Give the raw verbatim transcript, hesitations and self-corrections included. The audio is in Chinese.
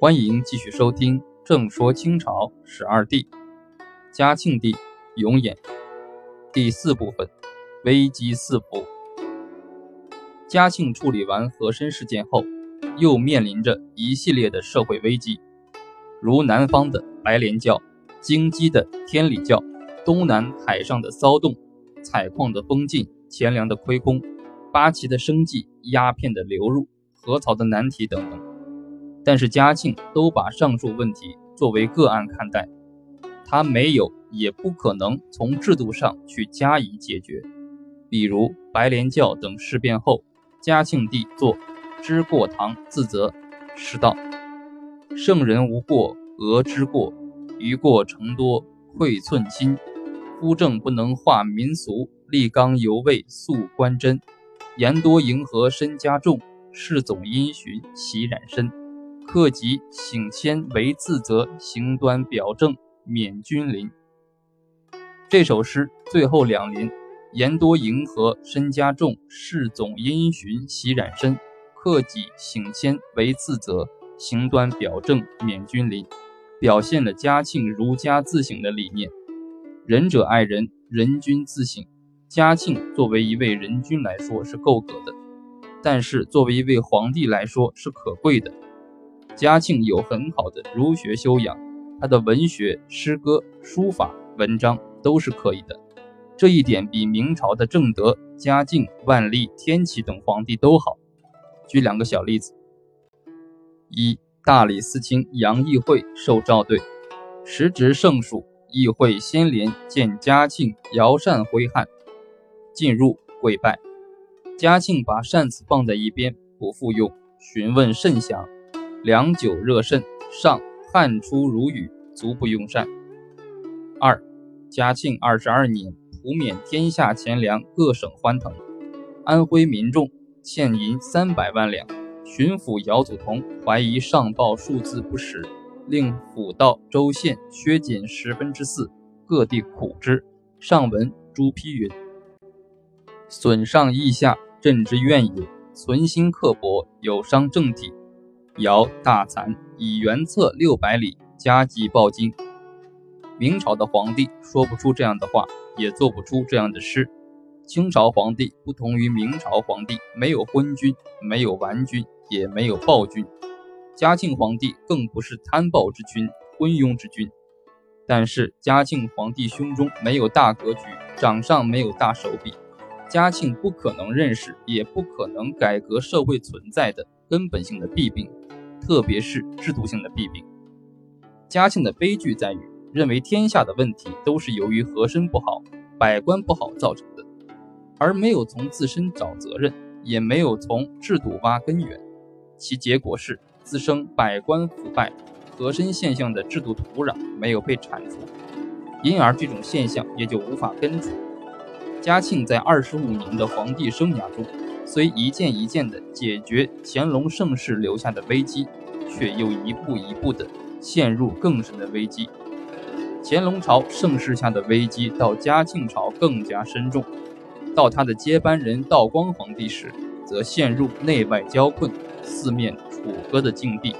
欢迎继续收听《正说清朝十二帝》嘉庆帝永琰第四部分，危机四伏。嘉庆处理完和珅事件后，又面临着一系列的社会危机，如南方的白莲教、京畿的天理教、东南海上的骚动、采矿的封禁、钱粮的亏空、八旗的生计、鸦片的流入、河槽的难题等等。但是嘉庆都把上述问题作为个案看待，他没有也不可能从制度上去加以解决。比如白莲教等事变后，嘉庆帝做知过堂自责，诗道：圣人无过，讹之过，余过成多，愧寸心。夫政不能化民俗，立纲犹未肃官真。言多迎合身加重，事总因循习染身。克己省谦为自责，行端表正免君临。这首诗最后两联，言多迎合身加重，事总因循习染身，克己省谦为自责，行端表正免君临，表现了嘉庆儒家自省的理念。仁者爱人，人君自省。嘉庆作为一位人君来说是够格的，但是作为一位皇帝来说是可贵的。嘉庆有很好的儒学修养，他的文学、诗歌、书法、文章都是可以的，这一点比明朝的正德、嘉靖、万历、天启等皇帝都好。举两个小例子：一、大理寺卿杨议会受诏对，时值盛暑，议会先廉见嘉庆摇扇挥汗，进入跪拜，嘉庆把扇子放在一边不复用，询问甚详。良久热甚，上汗出如雨，足不用膳。二、嘉庆二十二年，普免天下钱粮，各省欢腾。安徽民众欠银三百万两，巡抚姚祖同怀疑上报数字不实，令府道州县削减十分之四，各地苦之。上文朱批云：损上益下，朕之愿也；存心刻薄，有伤政体。姚大惭，以原册六百里，加计报金。明朝的皇帝说不出这样的话，也做不出这样的诗。清朝皇帝不同于明朝皇帝，没有昏君，没有顽君，也没有暴君。嘉庆皇帝更不是贪暴之君、昏庸之君。但是嘉庆皇帝胸中没有大格局，掌上没有大手笔。嘉庆不可能认识，也不可能改革社会存在的根本性的弊病，特别是制度性的弊病。嘉庆的悲剧在于认为天下的问题都是由于和珅不好、百官不好造成的，而没有从自身找责任，也没有从制度挖根源，其结果是滋生百官腐败、和珅现象的制度土壤没有被铲除，因而这种现象也就无法根除。嘉庆在二十五年的皇帝生涯中，虽一件一件地解决乾隆盛世留下的危机，却又一步一步地陷入更深的危机。乾隆朝盛世下的危机到嘉庆朝更加深重，到他的接班人道光皇帝时，则陷入内外交困、四面楚歌的境地。